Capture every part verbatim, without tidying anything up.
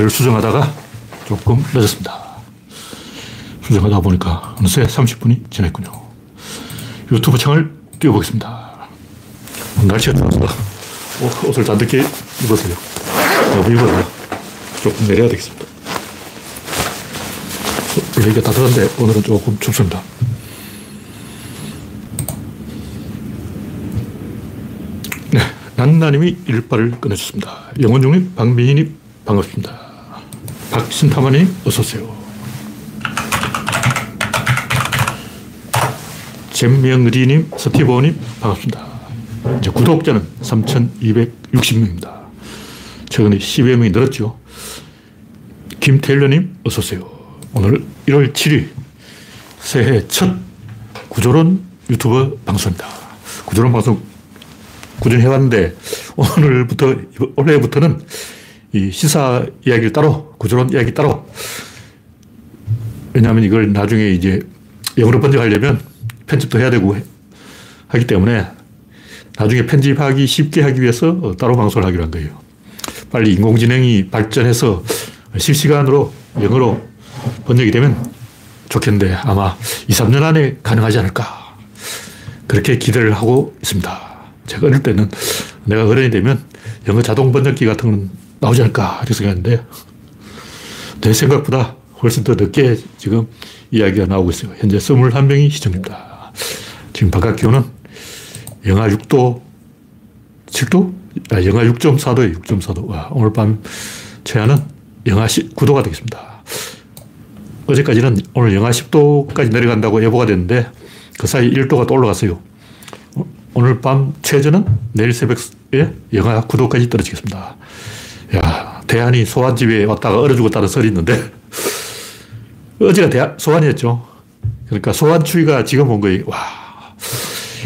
그걸 수정하다가 조금 늦었습니다. 수정하다 보니까 어느새 삼십 분이 지났군요. 유튜브 창을 띄워보겠습니다. 날씨가 좋았습니다. 옷을 단듣게 입었어요. 너무 입어요. 조금 내려야 되겠습니다. 원래 이게 따뜻한데 오늘은 조금 춥습니다. 네, 난나님이 일발을 꺼내주셨습니다. 영원중님, 박민희님 반갑습니다. 박신타마님 어서오세요. 잼명리님, 스티버님 반갑습니다. 이제 구독자는 삼천이백육십 명입니다. 최근에 십여 명이 늘었죠. 김태일러님 어서오세요. 오늘 일월 칠일 새해 첫 구조론 유튜버 방송입니다. 구조론 방송 꾸준히 해왔는데 오늘부터, 올해부터는 이 시사 이야기를 따로, 구조론 이야기 따로. 왜냐하면 이걸 나중에 이제 영어로 번역하려면 편집도 해야 되고 하기 때문에 나중에 편집하기 쉽게 하기 위해서 따로 방송을 하기로 한 거예요. 빨리 인공지능이 발전해서 실시간으로 영어로 번역이 되면 좋겠는데 아마 이삼 년 안에 가능하지 않을까 그렇게 기대를 하고 있습니다. 제가 어릴 때는 내가 어른이 되면 영어 자동 번역기 같은 건 나오지 않을까 이렇게 생각했는데 내 생각보다 훨씬 더 늦게 지금 이야기가 나오고 있어요. 현재 이십일 명이 시청입니다. 지금 바깥 기온은 영하 육 도, 칠 도? 아, 영하 육 점 사 도에 육 점 사 도. 와, 오늘 밤 최하는 영하 구 도가 되겠습니다. 어제까지는 오늘 영하 십 도까지 내려간다고 예보가 됐는데 그 사이 일 도가 또 올라갔어요. 오늘 밤 최저는 내일 새벽에 영하 구 도까지 떨어지겠습니다. 야, 대한이 소환집에 왔다가 얼어 죽었다는 설이 있는데 어제가 대한, 소환이었죠. 그러니까 소환 추위가 지금 온 거예요. 와,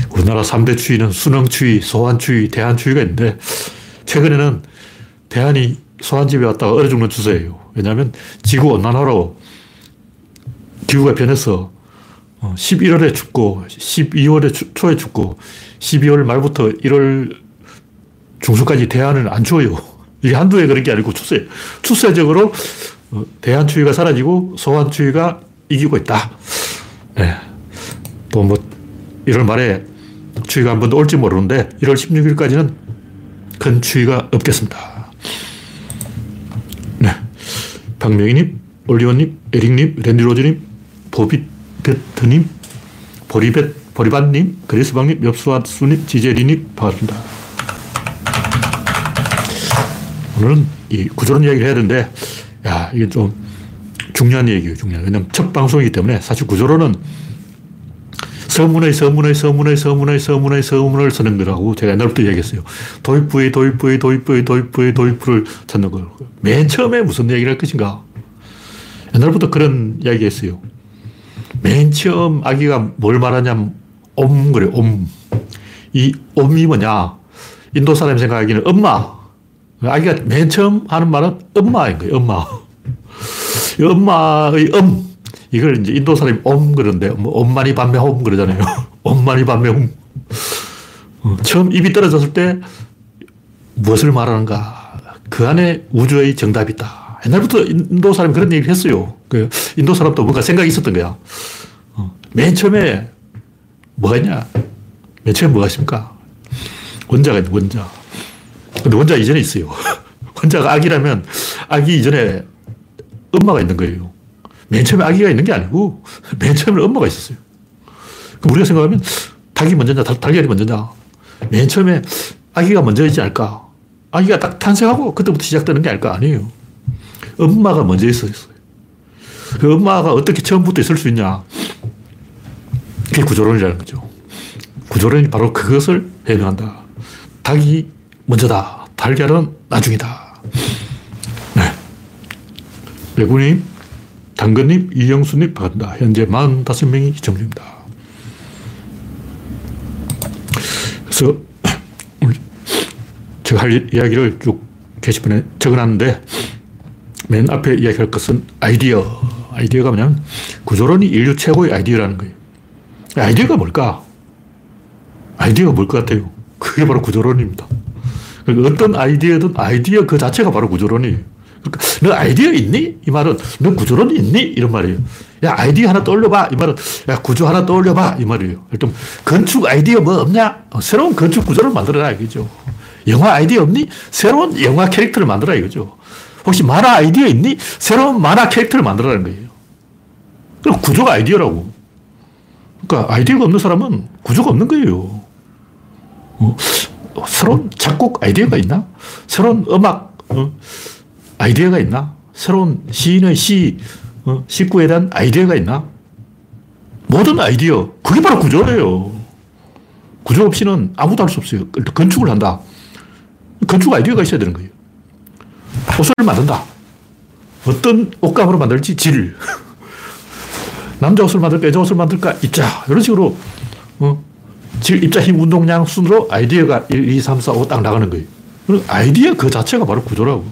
우리나라 삼 대 추위는 순흥 추위, 소환 추위, 대한 추위가 있는데 최근에는 대한이 소환집에 왔다가 얼어 죽는 추세예요. 왜냐하면 지구 온난화로 기후가 변해서 십일월에 춥고 십이월 초에 춥고 십이월 말부터 일월 중순까지 대한은 안 추워요. 이게 한두 해 그런 게 아니고 추세, 추세적으로 대한 추위가 사라지고 소환 추위가 이기고 있다. 네. 또 뭐 일월 말에 추위가 한 번 더 올지 모르는데 일월 십육일까지는 큰 추위가 없겠습니다. 네. 박명희님, 올리원님, 에릭님, 랜디로즈님, 보비베트님, 보리벳, 보리반님, 그리스방님, 엽수아수님, 지제리님 반갑습니다. 오늘은 이 구조론 이야기를 해야 되는데 야, 이게 좀 중요한 얘기예요, 중요한. 왜냐면 첫 방송이기 때문에 사실 구조론은 서문의, 서문의, 서문의, 서문의, 서문의, 서문을 쓰는 거라고 제가 옛날부터 얘기했어요. 도입부의, 도입부의, 도입부의, 도입부의, 도입부를 찾는 거예요. 맨 처음에 무슨 얘기를 할 것인가. 옛날부터 그런 이야기 했어요. 맨 처음 아기가 뭘 말하냐면 옴, 그래요, 옴. 이 옴이 뭐냐. 인도 사람 생각하기는 엄마. 아기가 맨 처음 하는 말은 엄마인 거예요, 엄마. 엄마의 엄. 이걸 이제 인도 사람이 엄 그러는데, 뭐 엄마니 밤에 홈 그러잖아요. 엄마니 밤에 홈. 처음 입이 떨어졌을 때 무엇을 말하는가. 그 안에 우주의 정답이 있다. 옛날부터 인도 사람이 그런 얘기를 했어요. 그 인도 사람도 뭔가 생각이 있었던 거야. 맨 처음에 뭐가 있냐. 맨 처음에 뭐가 있습니까? 원자가 있는 원자. 근데 원자 이전에 있어요. 원자가 아기라면 아기 이전에 엄마가 있는 거예요. 맨 처음에 아기가 있는 게 아니고 맨 처음에 엄마가 있었어요. 그럼 우리가 생각하면 닭이 먼저냐, 닭, 달걀이 먼저냐. 맨 처음에 아기가 먼저이지 않을까. 아기가 딱 탄생하고 그때부터 시작되는 게 아닐까. 아니에요. 엄마가 먼저 있었어요. 그 엄마가 어떻게 처음부터 있을 수 있냐. 그게 구조론이라는 거죠. 구조론이 바로 그것을 해명한다. 닭이 먼저다. 달걀은 나중이다. 네. 매구님, 당근님, 이영수님 반갑습니다. 현재 사십오 명이 시청 중입니다. 그래서 제가 할 이야기를 쭉 게시판에 적어놨는데 맨 앞에 이야기할 것은 아이디어. 아이디어가 뭐냐면 구조론이 인류 최고의 아이디어라는 거예요. 아이디어가 뭘까? 아이디어가 뭘 것 같아요? 그게 바로 구조론입니다. 어떤 아이디어든 아이디어 그 자체가 바로 구조론이에요. 그러니까 너 아이디어 있니? 이 말은 너 구조론 있니? 이런 말이에요. 야, 아이디어 하나 떠올려봐. 이 말은 야, 구조 하나 떠올려봐. 이 말이에요. 일단 건축 아이디어 뭐 없냐? 새로운 건축 구조를 만들어라 이거죠. 영화 아이디어 없니? 새로운 영화 캐릭터를 만들어라 이거죠. 혹시 만화 아이디어 있니? 새로운 만화 캐릭터를 만들어라는 거예요. 그럼 구조가 아이디어라고. 그러니까 아이디어가 없는 사람은 구조가 없는 거예요. 어? 새로운 작곡 아이디어가 있나? 새로운 음악 어? 아이디어가 있나? 새로운 시인의 시, 어? 시구에 대한 아이디어가 있나? 모든 아이디어, 그게 바로 구조예요. 구조 없이는 아무도 할 수 없어요. 건축을 한다. 건축 아이디어가 있어야 되는 거예요. 옷을 만든다. 어떤 옷감으로 만들지? 질. 남자 옷을 만들까? 여자 옷을 만들까? 입자. 이런 식으로 어? 질, 입자, 힘, 운동량 순으로 아이디어가 일, 이, 삼, 사, 오 딱 나가는 거예요. 아이디어 그 자체가 바로 구조라고.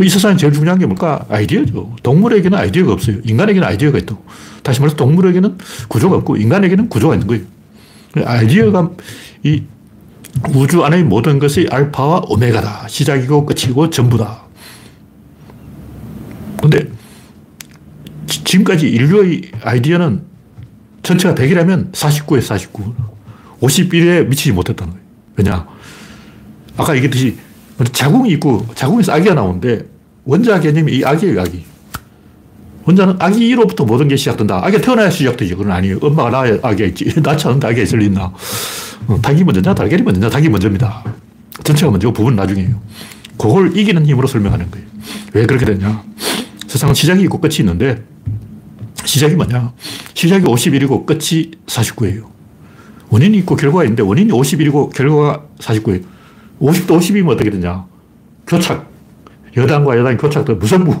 이 세상에 제일 중요한 게 뭘까? 아이디어죠. 동물에게는 아이디어가 없어요. 인간에게는 아이디어가 있다고. 다시 말해서 동물에게는 구조가 없고 인간에게는 구조가 있는 거예요. 아이디어가 이 우주 안의 모든 것이 알파와 오메가다. 시작이고 끝이고 전부다. 근데 지금까지 인류의 아이디어는 전체가 백이라면 사십구에 사십구, 오십일에 미치지 못했다는 거예요. 왜냐? 아까 얘기했듯이 자궁이 있고 자궁에서 아기가 나오는데 원자 개념이 이 아기예요, 아기. 원자는 아기로부터 모든 게 시작된다. 아기가 태어나야 시작되죠. 그건 아니에요. 엄마가 낳아야 아기가 있지. 낳지 않은데 아기가 있을 리 있나. 닭이 먼저냐, 달걀이 먼저냐, 닭이 먼저입니다. 전체가 먼저고 부분은 나중이에요. 그걸 이기는 힘으로 설명하는 거예요. 왜 그렇게 됐냐. 세상은 시작이 있고 끝이 있는데 시작이 뭐냐. 시작이 오십일이고 끝이 사십구예요. 원인이 있고 결과가 있는데 원인이 오십일이고 결과가 사십구예요. 오십도 오십이면 어떻게 되냐. 교착. 여당과 여당이 교착도 무성부.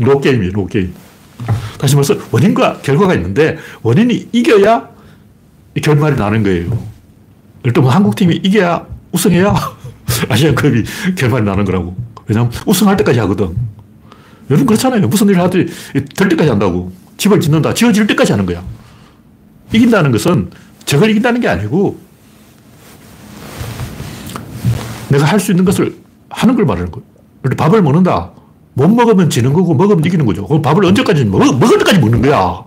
노게임이에요. 노게임. 다시 말해서 원인과 결과가 있는데 원인이 이겨야 결말이 나는 거예요. 일단 한국팀이 이겨야 우승해야 아시안컵이 결말이 나는 거라고. 왜냐하면 우승할 때까지 하거든. 요즘 그렇잖아요. 무슨 일을 하든 될 때까지 한다고. 집을 짓는다. 지어질 때까지 하는 거야. 이긴다는 것은 저걸 이긴다는 게 아니고 내가 할 수 있는 것을 하는 걸 말하는 거예요. 밥을 먹는다. 못 먹으면 지는 거고 먹으면 이기는 거죠. 그럼 밥을 언제까지 먹어? 먹을 때까지 먹는 거야.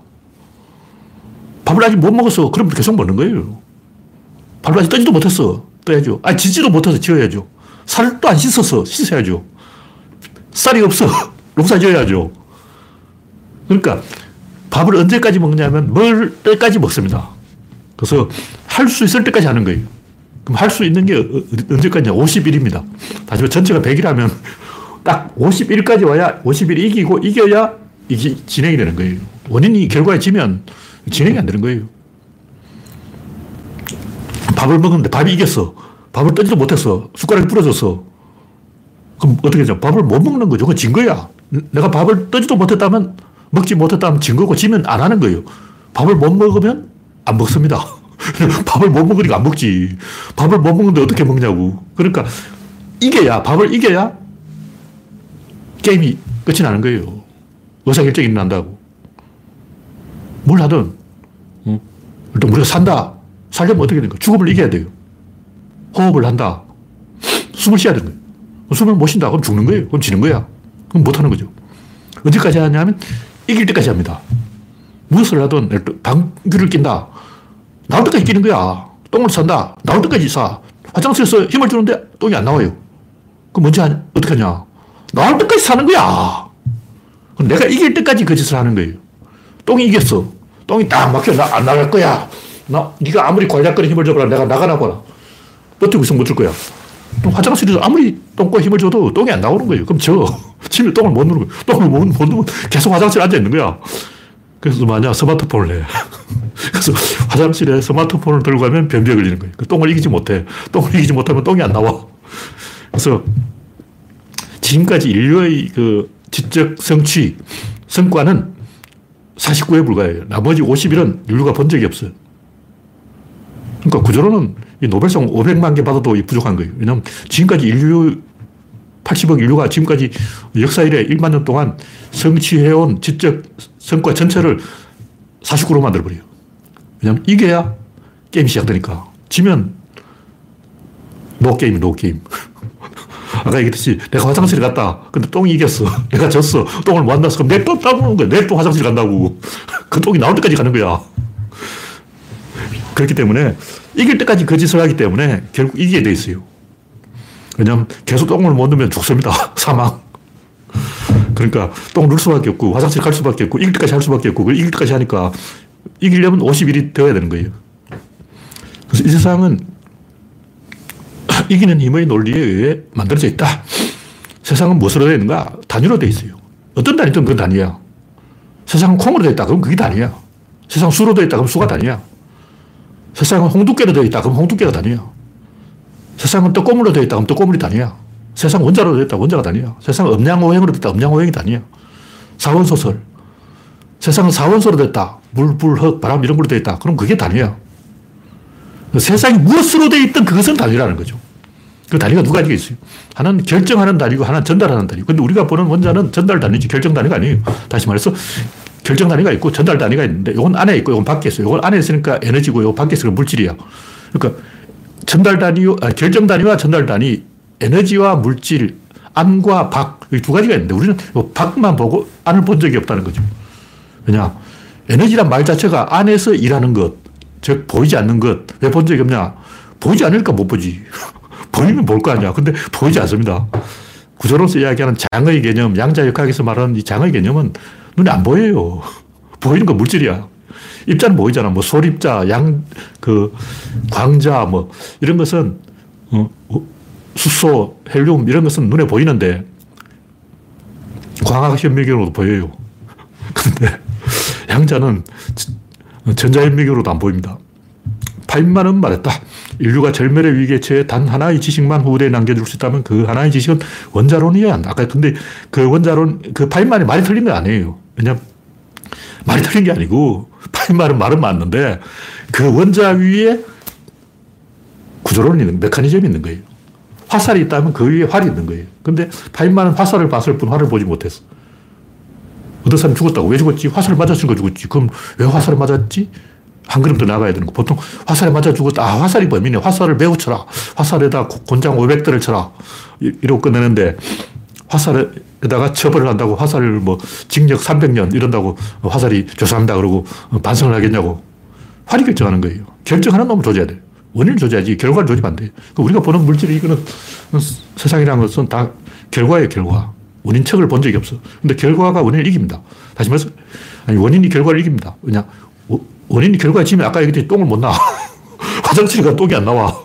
밥을 아직 못 먹었어. 그럼 계속 먹는 거예요. 밥을 아직 떠지도 못했어. 떠야죠. 아니, 지지도 못해서 지어야죠. 살도 안 씻어서 씻어야죠. 쌀이 없어. 농사 지어야죠. 그러니까 밥을 언제까지 먹냐면 먹을 때까지 먹습니다. 그래서 할 수 있을 때까지 하는 거예요. 그럼 할 수 있는 게 언제까지냐? 오십일입니다. 다시 전체가 백이라면 딱 오십일까지 와야 오십일이 이기고 이겨야 이게 진행이 되는 거예요. 원인이 결과에 지면 진행이 안 되는 거예요. 밥을 먹었는데 밥이 이겼어. 밥을 떠지도 못했어. 숟가락이 부러졌어. 그럼 어떻게 되죠? 밥을 못 먹는 거죠. 그건 진 거야. 내가 밥을 떠지도 못했다면, 먹지 못했다면 진 거고 지면 안 하는 거예요. 밥을 못 먹으면 안 먹습니다. 밥을 못 먹으니까 안 먹지. 밥을 못 먹는데 어떻게 먹냐고. 그러니까 이겨야, 밥을 이겨야 게임이 끝이 나는 거예요. 의사결정이 난다고. 뭘 하든, 응? 일단 우리가 산다. 살려면 어떻게 되는 거야? 죽음을 이겨야 돼요. 호흡을 한다. 숨을 쉬어야 되는 거예요. 숨을 못 쉰다. 그럼 죽는 거예요. 그럼 지는 거야. 그럼 못 하는 거죠. 언제까지 하냐면 이길 때까지 합니다. 무엇을 하든 방귀를 낀다. 나올 때까지 끼는 거야. 똥을 산다. 나올 때까지 사. 화장실에서 힘을 주는데 똥이 안 나와요. 그럼 언제 하냐? 어떻게 하냐? 나올 때까지 사는 거야. 그럼 내가 이길 때까지 그 짓을 하는 거예요. 똥이 이겼어. 똥이 딱 막혀. 나 안 나갈 거야. 나, 네가 아무리 관략거리 힘을 줘봐라. 내가 나가나 봐라. 버티고 있으면 못 줄 거야. 화장실에서 아무리 똥꼬에 힘을 줘도 똥이 안 나오는 거예요. 그럼 저 침에 똥을 못 누르고, 똥을 못, 못 누르고 계속 화장실에 앉아 있는 거야. 그래서 만약 스마트폰을 해. 그래서 화장실에 스마트폰을 들고 가면 변비에 걸리는 거예요. 그 똥을 이기지 못해. 똥을 이기지 못하면 똥이 안 나와. 그래서 지금까지 인류의 그 지적 성취, 성과는 사십구에 불과해요. 나머지 오십일은 인류가 본 적이 없어요. 그러니까 구조로는 이 노벨상 오백만 개 받아도 부족한 거예요. 왜냐하면 지금까지 인류, 팔십억 인류가 지금까지 역사 이래 일만 년 동안 성취해온 지적 성과 전체를 사십구로 만들어버려요. 왜냐하면 이겨야 게임이 시작되니까. 지면 노 게임, 노 게임. 아까 얘기했듯이 내가 화장실에 갔다. 근데 똥이 이겼어. 내가 졌어. 똥을 못 만났어. 그럼 내 똥 따먹는 거야. 내 똥 화장실 간다고. 그 똥이 나올 때까지 가는 거야. 그렇기 때문에 이길 때까지 거짓을 하기 때문에 결국 이기게 돼 있어요. 왜냐하면 계속 똥을 못 넣으면 죽습니다. 사망. 그러니까 똥을 넣을 수밖에 없고 화장실 갈 수밖에 없고 이길 때까지 할 수밖에 없고 이길 때까지 하니까 이기려면 오십 일이 되어야 되는 거예요. 그래서 이 세상은 이기는 힘의 논리에 의해 만들어져 있다. 세상은 무엇으로 되어 있는가? 단위로 되어 있어요. 어떤 단위든 그건 단위야. 세상은 콩으로 되어 있다. 그럼 그게 단위야. 세상은 수로 되어 있다. 그럼 수가 단위야. 세상은 홍두깨로 되어 있다. 그럼 홍두깨가 단위야. 세상은 떡고물로 되어 있다. 그럼 떡고물이 단위야. 세상은 원자로 되어 있다. 원자가 단위야. 세상은 음양오행으로 되어 있다. 음양오행이 단위야. 사원소설. 세상은 사원소로 되어 있다. 물, 불, 흙, 바람 이런 걸로 되어 있다. 그럼 그게 단위야. 세상이 무엇으로 되어 있든 그것은 단위라는 거죠. 그 단위가 두 가지가 있어요. 하나는 결정하는 단위고 하나는 전달하는 단위고. 근데 우리가 보는 원자는 전달 단위지 결정 단위가 아니에요. 다시 말해서 결정 단위가 있고 전달 단위가 있는데 이건 안에 있고 이건 밖에 있어요. 이건 안에 있으니까 에너지고 이건 밖에 있으니까 물질이야. 그러니까 전달 단위, 아니, 결정 단위와 전달 단위, 에너지와 물질, 안과 밖, 이 두 가지가 있는데 우리는 밖만 보고 안을 본 적이 없다는 거죠. 왜냐? 에너지란 말 자체가 안에서 일하는 것, 즉 보이지 않는 것. 왜 본 적이 없냐? 보이지 않으니까 못 보지. 보이면 볼 거 아니야. 근데 보이지 않습니다. 구조론에서 이야기하는 장의 개념, 양자역학에서 말하는 이 장의 개념은 눈에 안 보여요. 보이는 건 물질이야. 입자는 보이잖아. 뭐 소립자, 양, 그, 광자, 뭐, 이런 것은, 어, 수소, 헬륨, 이런 것은 눈에 보이는데, 광학현미경으로도 보여요. 근데 양자는 전자현미경으로도 안 보입니다. 파인만은 말했다. 인류가 절멸의 위기에 처해 단 하나의 지식만 후대에 남겨줄 수 있다면 그 하나의 지식은 원자론이야. 아까 근데 그 원자론, 그 파인만이 말이 틀린 건 아니에요. 왜냐면 말이 틀린 게 아니고 파인만은 말은 맞는데 그 원자 위에 구조론이 있는, 메커니즘이 있는 거예요. 화살이 있다면 그 위에 활이 있는 거예요. 근데 파인만은 화살을 봤을 뿐 활을 보지 못했어. 어떤 사람이 죽었다고. 왜 죽었지? 화살을 맞았으니까 죽었지. 그럼 왜 화살을 맞았지? 한 걸음 더 나가야 되는 거. 보통 화살에 맞아 죽었다. 아, 화살이 범인이네. 화살을 매우 쳐라. 화살에다 곤장 오백 대를 쳐라. 이러고 끝내는데 화살에다가 처벌을 한다고 화살을 뭐 징역 삼백 년 이런다고 화살이 죄송합니다 그러고 반성을 하겠냐고. 활이 결정하는 거예요. 결정하는 놈을 조져야 돼요. 원인을 조져야지 결과를 조지면 안 돼요. 우리가 보는 물질이 이거는 세상이라는 것은 다 결과예요. 결과. 원인척을 본 적이 없어. 근데 결과가 원인을 이깁니다. 다시 말해서 아니 원인이 결과를 이깁니다. 왜냐 원인이 결과에 지면 아까 얘기했듯이 똥을 못 나와. 화장실에 가서 똥이 안 나와.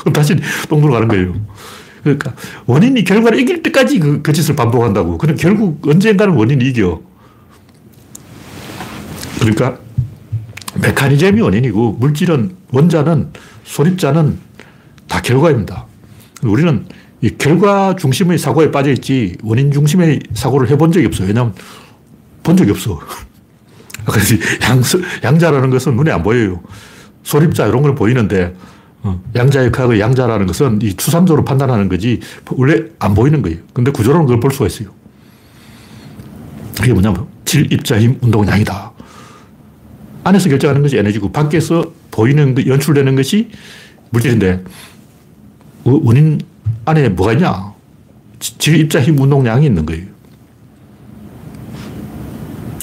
그럼 다시 똥으로 가는 거예요. 그러니까 원인이 결과를 이길 때까지 그, 그 짓을 반복한다고. 그럼 결국 언젠가는 원인이 이겨. 그러니까 메커니즘이 원인이고 물질은 원자는 소립자는 다 결과입니다. 우리는 이 결과 중심의 사고에 빠져있지 원인 중심의 사고를 해본 적이 없어요. 왜냐하면 본 적이 없어. 그래서 양, 양자라는 것은 눈에 안 보여요. 소립자 이런 걸 보이는데 양자역학의 양자라는 것은 이 추상적으로 판단하는 거지 원래 안 보이는 거예요. 근데 구조로는 그걸 볼 수가 있어요. 그게 뭐냐면 질, 입자, 힘, 운동, 양이다. 안에서 결정하는 것이 에너지고 밖에서 보이는 연출되는 것이 물질인데 원인 안에 뭐가 있냐? 질, 입자, 힘, 운동, 양이 있는 거예요.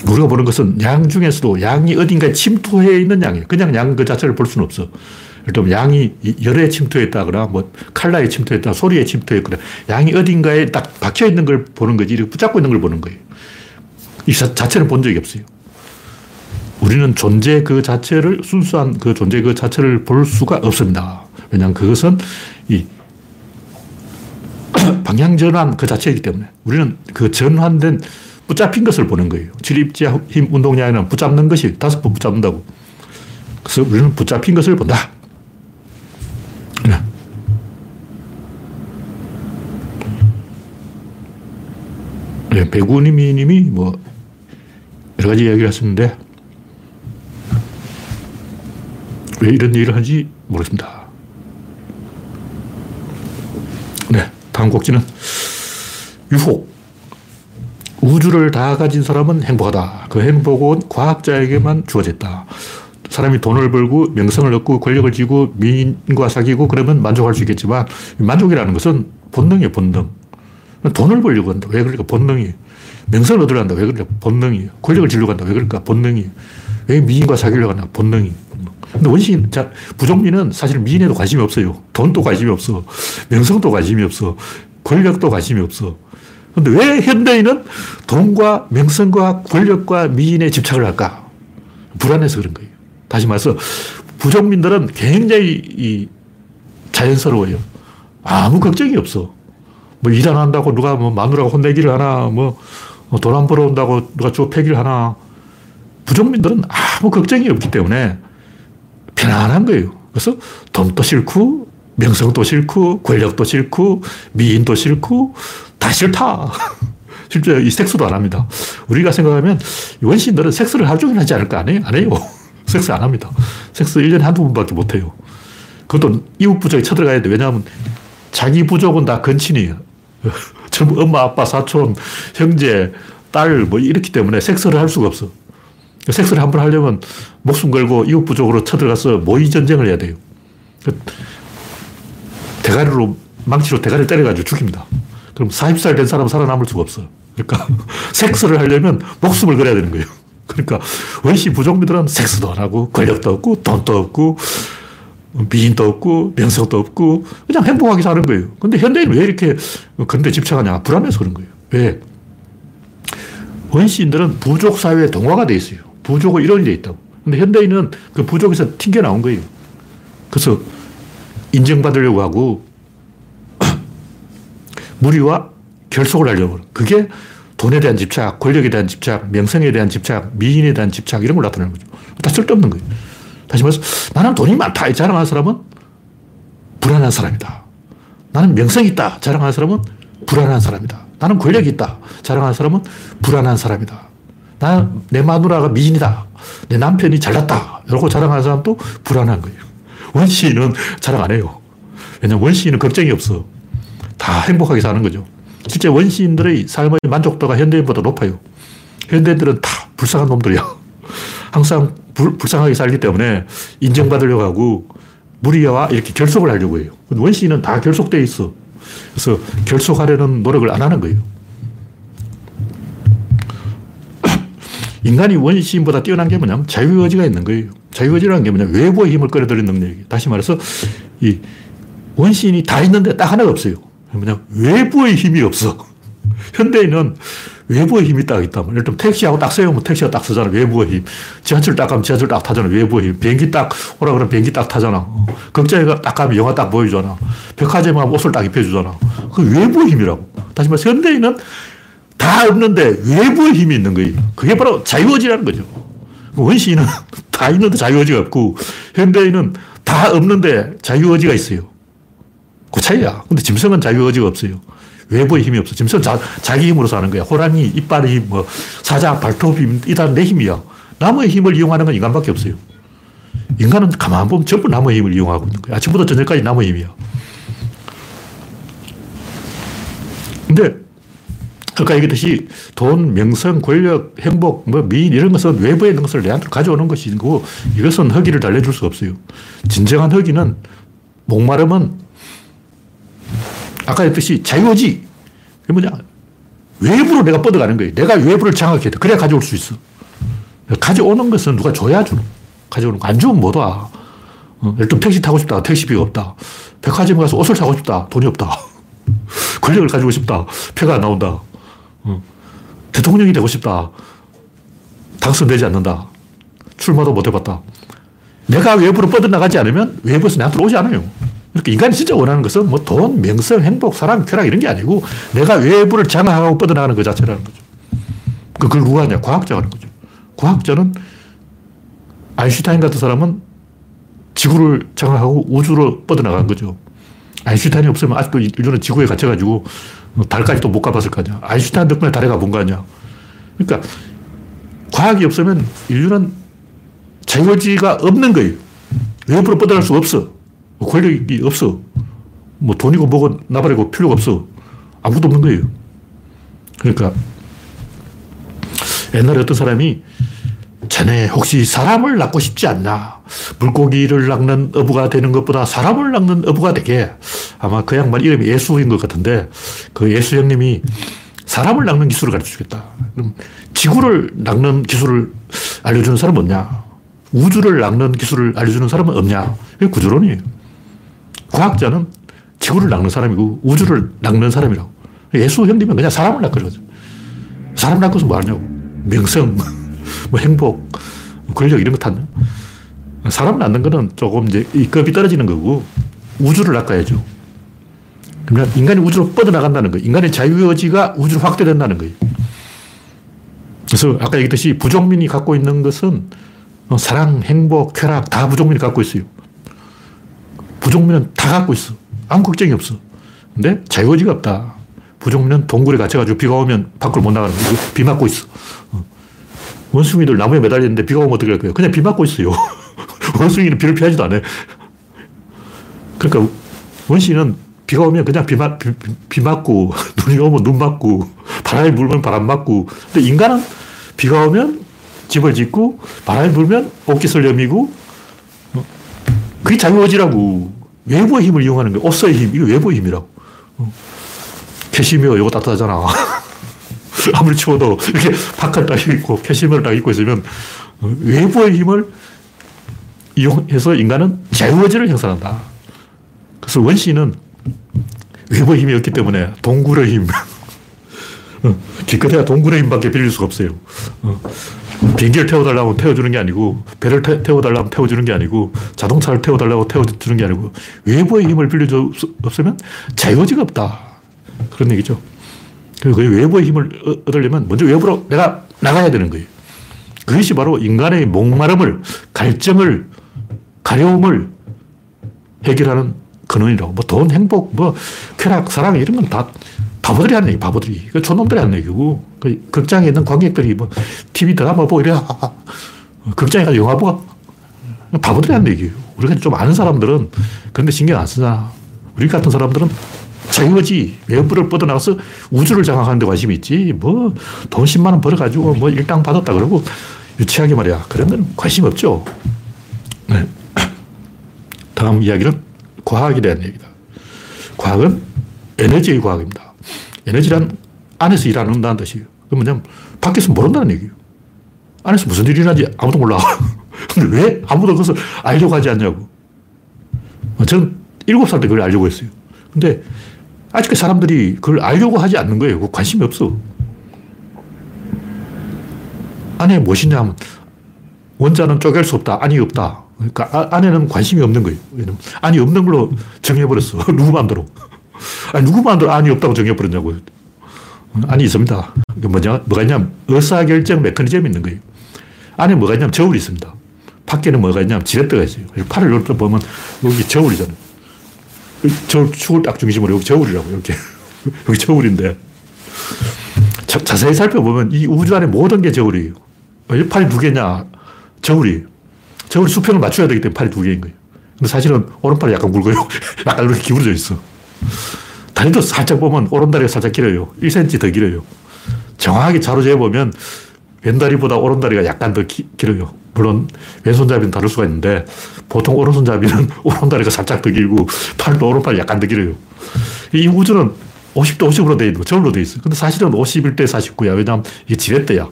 우리가 보는 것은 양 중에서도 양이 어딘가에 침투해 있는 양이에요. 그냥 양 그 자체를 볼 수는 없어. 예를 들면 양이 열에 침투했다거나 뭐 칼라에 침투했다거나 소리에 침투했거나 양이 어딘가에 딱 박혀 있는 걸 보는 거지 이렇게 붙잡고 있는 걸 보는 거예요. 이 자체는 본 적이 없어요. 우리는 존재 그 자체를 순수한 그 존재 그 자체를 볼 수가 없습니다. 왜냐하면 그것은 이 방향전환 그 자체이기 때문에 우리는 그 전환된 붙잡힌 것을 보는 거예요. 질, 입자, 힘, 운동, 양에는 붙잡는 것이 다섯 번 붙잡는다고. 그래서 우리는 붙잡힌 것을 본다. 네. 배구님이 님이 뭐 여러 가지 이야기를 했었는데 왜 이런 얘기를 하는지 모르겠습니다. 네, 다음 곡지는 유혹. 우주를 다 가진 사람은 행복하다. 그 행복은 과학자에게만 주어졌다. 사람이 돈을 벌고 명성을 얻고 권력을 쥐고 미인과 사귀고 그러면 만족할 수 있겠지만 만족이라는 것은 본능이에요. 본능. 돈을 벌려고 한다. 왜 그럴까? 본능이. 명성을 얻으려 한다. 왜 그럴까? 본능이. 권력을 지려고 한다. 왜 그럴까? 본능이. 왜 미인과 사귀려고 하냐? 본능이. 근데 원시인, 자, 부족민은 사실 미인에도 관심이 없어요. 돈도 관심이 없어. 명성도 관심이 없어. 권력도 관심이 없어. 근데 왜 현대인은 돈과 명성과 권력과 미인에 집착을 할까? 불안해서 그런 거예요. 다시 말해서, 부족민들은 굉장히 이 자연스러워요. 아무 걱정이 없어. 뭐 일 안 한다고 누가 뭐 마누라가 혼내기를 하나, 뭐 돈 안 벌어온다고 누가 주워 패기를 하나. 부족민들은 아무 걱정이 없기 때문에 편안한 거예요. 그래서 돈도 싫고, 명성도 싫고, 권력도 싫고, 미인도 싫고, 다 싫다. 실제 이 섹스도 안 합니다. 우리가 생각하면 원시인들은 섹스를 하루 종일 하지 않을 거 아니에요? 안 해요. 섹스 안 합니다. 섹스 일 년에 한두 번밖에 못 해요. 그것도 이웃 부족에 쳐들어가야 돼. 왜냐하면 자기 부족은 다 근친이에요. 전부 엄마, 아빠, 사촌, 형제, 딸, 뭐 이렇기 때문에 섹스를 할 수가 없어. 섹스를 한번 하려면 목숨 걸고 이웃 부족으로 쳐들어가서 모의 전쟁을 해야 돼요. 대가리로, 망치로 대가리를 때려가지고 죽입니다. 그럼 마흔 살 된 사람은 살아남을 수가 없어요. 그러니까 섹스를 하려면 목숨을 걸어야 되는 거예요. 그러니까 원시 부족민들은 섹스도 안 하고 권력도 없고 돈도 없고 미인도 없고 명성도 없고 그냥 행복하게 사는 거예요. 근데 현대인은 왜 이렇게 근대 집착하냐? 불안해서 그런 거예요. 왜? 원시인들은 부족 사회에 동화가 돼 있어요. 부족의 이론이 돼 있다고. 근데 현대인은 그 부족에서 튕겨나온 거예요. 그래서 인정받으려고 하고 무리와 결속을 하려고 하는. 그게 돈에 대한 집착, 권력에 대한 집착, 명성에 대한 집착, 미인에 대한 집착 이런 걸 나타내는 거죠. 다 쓸데없는 거예요. 다시 말해서 나는 돈이 많다 자랑하는 사람은 불안한 사람이다. 나는 명성이 있다 자랑하는 사람은 불안한 사람이다. 나는 권력이 있다 자랑하는 사람은 불안한 사람이다. 나, 내 마누라가 미인이다. 내 남편이 잘났다. 이러고 자랑하는 사람도 불안한 거예요. 원시인은 자랑 안 해요. 왜냐하면 원시인은 걱정이 없어. 다 행복하게 사는 거죠. 실제 원시인들의 삶의 만족도가 현대인보다 높아요. 현대인들은 다 불쌍한 놈들이야. 항상 불, 불쌍하게 살기 때문에 인정받으려고 하고 무리와 이렇게 결속을 하려고 해요. 원시인은 다 결속되어 있어. 그래서 결속하려는 노력을 안 하는 거예요. 인간이 원시인보다 뛰어난 게 뭐냐면 자유의지가 있는 거예요. 자유의지라는 게 뭐냐면 외부의 힘을 끌어들이는 능력이에요. 다시 말해서 이 원시인이 다 있는데 딱 하나가 없어요. 뭐냐 외부의 힘이 없어. 현대인은 외부의 힘이 딱 있다. 예를 들면 택시하고 딱 세우면 택시가 딱 서잖아. 외부의 힘. 지하철 딱 가면 지하철 딱 타잖아. 외부의 힘. 비행기 딱 오라 그러면 비행기 딱 타잖아. 극장에 딱 가면 영화 딱 보여주잖아. 백화점에 가면 옷을 딱 입혀주잖아. 그게 외부의 힘이라고. 다시 말해서 현대인은 다 없는데 외부의 힘이 있는 거예요. 그게 바로 자유의지라는 거죠. 원시인은 다 있는데 자유의지가 없고 현대인은 다 없는데 자유의지가 있어요. 그 차이야. 근데 짐승은 자유의지가 없어요. 외부의 힘이 없어. 짐승은 자, 자기 힘으로 사는 거야. 호랑이, 이빨의 힘, 뭐, 사자, 발톱 힘, 이 다 내 힘이야. 남의 힘을 이용하는 건 인간밖에 없어요. 인간은 가만 보면 전부 남의 힘을 이용하고 있는 거야. 아침부터 저녁까지 남의 힘이야. 근데, 아까 얘기했듯이 돈, 명성, 권력, 행복, 뭐, 미인 이런 것은 외부에 있는 것을 내한테 가져오는 것인 거고 이것은 허기를 달래줄 수가 없어요. 진정한 허기는 목마름은 아까 했듯이 자유의지. 그게 뭐냐. 외부로 내가 뻗어가는 거예요. 내가 외부를 장악해야 돼. 그래야 가져올 수 있어. 가져오는 것은 누가 줘야 주는. 가져오는 거. 안 주면 못 와. 예를 들면 택시 타고 싶다. 택시비가 없다. 백화점에 가서 옷을 사고 싶다. 돈이 없다. 권력을 가지고 싶다. 표가 안 나온다. 대통령이 되고 싶다. 당선되지 않는다. 출마도 못 해봤다. 내가 외부로 뻗어나가지 않으면 외부에서 나한테 오지 않아요. 그러니까 인간이 진짜 원하는 것은 뭐 돈, 명성, 행복, 사랑, 쾌락 이런 게 아니고 내가 외부를 장악하고 뻗어나가는 것 자체라는 거죠. 그걸 누가 하냐? 과학자가 하는 거죠. 과학자는 아인슈타인 같은 사람은 지구를 장악하고 우주로 뻗어나간 거죠. 아인슈타인이 없으면 아직도 인류는 지구에 갇혀가지고 달까지 또 못 가봤을 거 아니야. 아인슈타인 덕분에 달에 가본 거 아니야. 그러니까 과학이 없으면 인류는 자유의지가 없는 거예요. 외부로 뻗어날 수가 없어. 권력이 없어. 뭐 돈이고 뭐고 나발이고 필요가 없어. 아무것도 없는 거예요. 그러니까 옛날에 어떤 사람이 자네 혹시 사람을 낳고 싶지 않나? 물고기를 낳는 어부가 되는 것보다 사람을 낳는 어부가 되게. 아마 그 양반 이름이 예수인 것 같은데 그 예수 형님이 사람을 낚는 기술을 가르쳐주겠다. 그럼 지구를 낚는 기술을 알려주는 사람은 없냐? 우주를 낚는 기술을 알려주는 사람은 없냐? 그게 구조론이에요. 과학자는 지구를 낚는 사람이고 우주를 낚는 사람이라고. 예수 형님은 그냥 사람을 낚는 거죠. 사람 낚아서 뭐 하냐고. 명성, 뭐 행복, 권력 이런 거 탔냐? 사람을 낳는 거는 조금 이제 이 급이 떨어지는 거고 우주를 낚아야죠. 그러면 인간이 우주로 뻗어나간다는 거예요. 인간의 자유의지가 우주로 확대된다는 거예요. 그래서 아까 얘기했듯이 부족민이 갖고 있는 것은 사랑, 행복, 쾌락 다 부족민이 갖고 있어요. 부족민은 다 갖고 있어. 아무 걱정이 없어. 근데 자유의지가 없다. 부족민은 동굴에 갇혀가지고 비가 오면 밖으로 못 나가는 거예요. 비 맞고 있어. 원숭이들 나무에 매달리는데 비가 오면 어떻게 할 거예요? 그냥 비 맞고 있어요. 원숭이는 비를 피하지도 않아요. 그러니까 원숭이는 비가 오면 그냥 비, 마, 비, 비 맞고 눈이 오면 눈 맞고 바람이 불면 바람 맞고. 근데 인간은 비가 오면 집을 짓고 바람이 불면 옷깃을 여미고. 그게 자유의지라고. 외부의 힘을 이용하는 거예요. 옷의 힘. 이게 외부의 힘이라고. 캐시미어 이거 따뜻하잖아. 아무리 치워도 이렇게 바깥 딱 입고 캐시미어를 딱 입고 있으면 외부의 힘을 이용해서 인간은 자유의지를 형성한다. 그래서 원시는 외부의 힘이 없기 때문에 동굴의 힘, 기껏해야 동굴의 힘밖에 빌릴 수가 없어요. 비행기를 태워달라고 태워주는 게 아니고 배를 태워달라고 태워주는 게 아니고 자동차를 태워달라고 태워주는 게 아니고 외부의 힘을 빌려줄 수 없으면 자유의지가 없다. 그런 얘기죠. 그리고 그 외부의 힘을 얻으려면 먼저 외부로 내가 나가야 되는 거예요. 그것이 바로 인간의 목마름을, 갈증을, 가려움을 해결하는 근원이라고. 뭐 돈, 행복, 뭐 쾌락, 사랑 이런 건 다 바보들이 하는 얘기, 바보들이. 그 촌놈들이 하는 얘기고. 그 극장에 있는 관객들이 뭐 티비 드라마 보고 이래. 극장에 가서 영화 보고. 바보들이 하는 얘기예요. 우리가 좀 아는 사람들은 그런데 신경 안 쓰잖아. 우리 같은 사람들은 자유의지, 외부를 뻗어나가서 우주를 장악하는 데 관심이 있지. 뭐 돈 십만 원 벌어가지고 뭐 일당 받았다 그러고 유치하게 말이야. 그런 건 관심 없죠. 네. 다음 이야기는 과학에 대한 얘기다. 과학은 에너지의 과학입니다. 에너지란 안에서 일 안 한다는 뜻이에요. 그건 뭐냐면 밖에서 모른다는 얘기예요. 안에서 무슨 일이 일어나지 아무도 몰라. 근데 왜 아무도 그것을 알려고 하지 않냐고. 저는 일곱 살 때 그걸 알려고 했어요. 근데 아직도 사람들이 그걸 알려고 하지 않는 거예요. 관심이 없어. 안에 무엇이냐 하면 원자는 쪼갤 수 없다. 안이 없다. 그러니까 아, 안에는 관심이 없는 거예요. 왜냐면 안이 없는 걸로 정해버렸어. 누구 마음대로. 아니, 누구 마음대로 안이 없다고 정해버렸냐고요. 안이 있습니다. 뭐냐, 뭐가 있냐면 의사결정 메커니즘이 있는 거예요. 안에 뭐가 있냐면 저울이 있습니다. 밖에는 뭐가 있냐면 지렛대가 있어요. 팔을 열어 보면 여기 저울이잖아요. 저 축을 딱 중심으로 여기 저울이라고 이렇게 여기 저울인데 자, 자세히 살펴보면 이 우주 안에 모든 게 저울이에요. 왜 팔이 두 개냐? 저울이에요. 저울 수평을 맞춰야 되기 때문에 팔이 두 개인 거예요. 근데 사실은 오른팔이 약간 굵어요. 약간 이렇게 기울어져 있어. 다리도 살짝 보면 오른다리가 살짝 길어요. 일 센티미터 더 길어요. 정확하게 자로 재보면 왼다리보다 오른다리가 약간 더 기, 길어요. 물론 왼손잡이는 다를 수가 있는데 보통 오른손잡이는 오른다리가 살짝 더 길고 팔도 오른팔이 약간 더 길어요. 이 우주는 오십 대 오십으로 되어 있는 거, 저울로 되어 있어. 근데 사실은 오십일 대 사십구야. 왜냐하면 이게 지렛대야.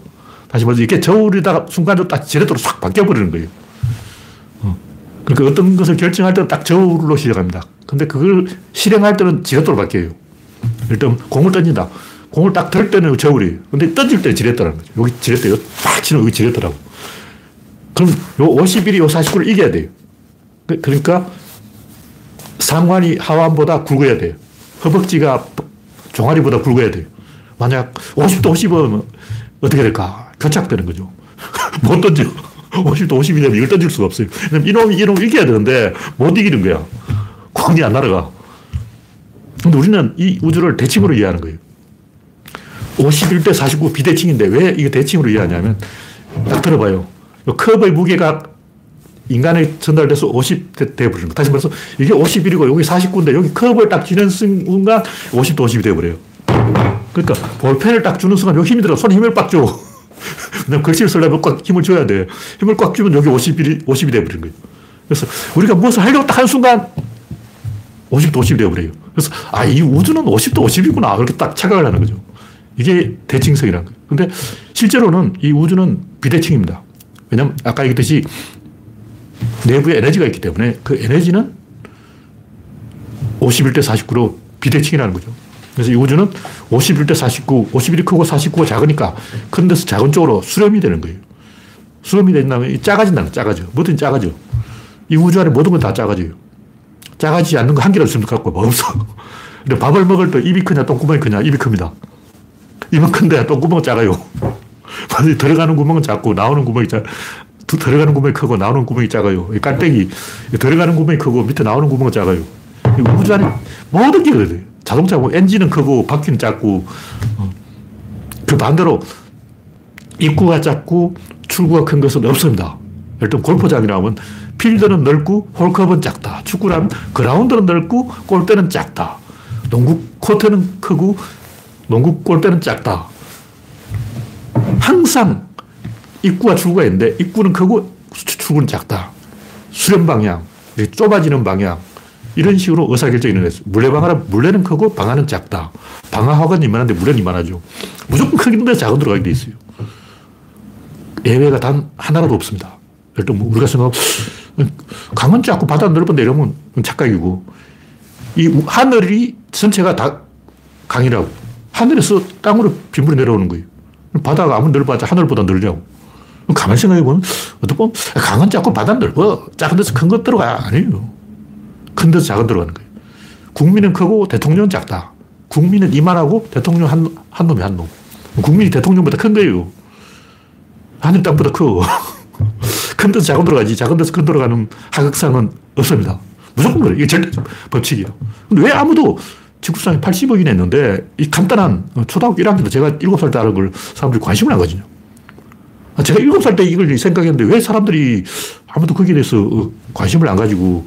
다시 말해서 이게 저울이다가 순간적으로 딱 지렛대로 싹 바뀌어버리는 거예요. 그러니까 어떤 것을 결정할 때는 딱 저울로 시작합니다. 근데 그걸 실행할 때는 지렛대로 바뀌어요. 일단 공을 던진다. 공을 딱 들 때는 저울이에요. 근데 던질 때는 지렛대라는 거죠. 여기 지렛대, 여기 팍 치면 여기 지렛대라고. 그럼 요 오십일이 요 사십구를 이겨야 돼요. 그러니까 상완이 하완보다 굵어야 돼요. 허벅지가 종아리보다 굵어야 돼요. 만약 오십도 오십이면 어떻게 될까? 교착되는 거죠. 못 던져. 오십도 오십이 되면 이걸 던질 수가 없어요. 이놈이 이놈을 이겨야 되는데 못 이기는 거야. 공이 안 날아가. 근데 우리는 이 우주를 대칭으로 이해하는 거예요. 오십일 대 사십구 비대칭인데 왜 이거 대칭으로 이해하냐면 딱 들어봐요. 컵의 무게가 인간에 전달돼서 오십 대 되어버리는 거. 다시 말해서 이게 오십일이고 여기 사십구인데 여기 컵을 딱 쥐는 순간 오십도 오십이 되어버려요. 그러니까 볼펜을 딱 주는 순간 여기 힘이 들어. 손에 힘을 빡 줘. 그다음 글씨를 쓰려면 꽉 힘을 줘야 돼. 힘을 꽉 주면 여기 오십일이, 오십이 되어버리는 거예요. 그래서 우리가 무엇을 하려고 딱 한 순간 오십도 오십이 되어버려요. 그래서 아, 이 우주는 오십도 오십이구나. 그렇게 딱 착각을 하는 거죠. 이게 대칭성이라는 거예요. 근데 실제로는 이 우주는 비대칭입니다. 왜냐면 아까 얘기했듯이 내부에 에너지가 있기 때문에 그 에너지는 오십일 대 사십구로 비대칭이라는 거죠. 그래서 이 우주는 오십일 대 사십구, 오십일이 크고 사십구가 작으니까 큰 데서 작은 쪽으로 수렴이 되는 거예요. 수렴이 된다면 작아진다는 거예요. 작아져. 뭐든 작아져. 이 우주 안에 모든 건 다 작아져요. 작아지지 않는 거 한 개도 없습니다. 갖고 뭐 없어. 근데 밥을 먹을 때 입이 크냐, 똥구멍이 크냐, 입이 큽니다. 입은 큰데 똥구멍은 작아요. 들어가는 구멍은 작고 나오는 구멍이 작아요. 들어가는 구멍이 크고 나오는 구멍이 작아요. 이 깐대기. 들어가는 구멍이 크고 밑에 나오는 구멍은 작아요. 이 우주 안에 모든 게 그래요. 자동차 보면 엔진은 크고 바퀴는 작고, 그 반대로 입구가 작고 출구가 큰 것은 없습니다. 예를 들면 골프장이라면 필드는 넓고 홀컵은 작다. 축구라면 그라운드는 넓고 골대는 작다. 농구 코트는 크고 농구 골대는 작다. 항상 입구와 출구가 있는데 입구는 크고 출구는 작다. 수렴 방향, 좁아지는 방향, 이런 식으로 의사결정이 일어났어요. 물레방아는 물레는 크고 방아는 작다. 방아하고는 이만한데 물레는 이만하죠. 무조건 크긴데 작은 들어가게 돼 있어요. 예외가 단 하나라도 없습니다. 예를 들면 우리가 생각하면 강은 작고 바다는 넓은데 이러면 착각이고, 이 하늘이 전체가 다 강이라고. 하늘에서 땅으로 빗물이 내려오는 거예요. 바다가 아무리 넓어봤자 하늘보다 넓냐고. 가만히 생각해보면 어떻게 보면 강은 작고 바다는 넓어. 작은 데서 큰 것 들어가. 아니에요. 큰 데서 작은 들어가는 거예요. 국민은 크고 대통령은 작다. 국민은 이만하고 대통령 한, 한 놈이 한 놈. 국민이 대통령보다 큰 거예요. 하늘 땅보다 커. 큰 데서 작은 들어가지. 작은 데서 큰 들어가는 하극상은 없습니다. 무조건 그래요. 이게 절대 법칙이에요. 근데 왜 아무도 지구상에 팔십억이나 있는데 이 간단한 초등학교 일 학년도 제가 일곱 살 때 하는 걸 사람들이 관심을 안 가지냐. 제가 일곱 살 때 이걸 생각했는데 왜 사람들이 아무도 거기에 대해서 관심을 안 가지고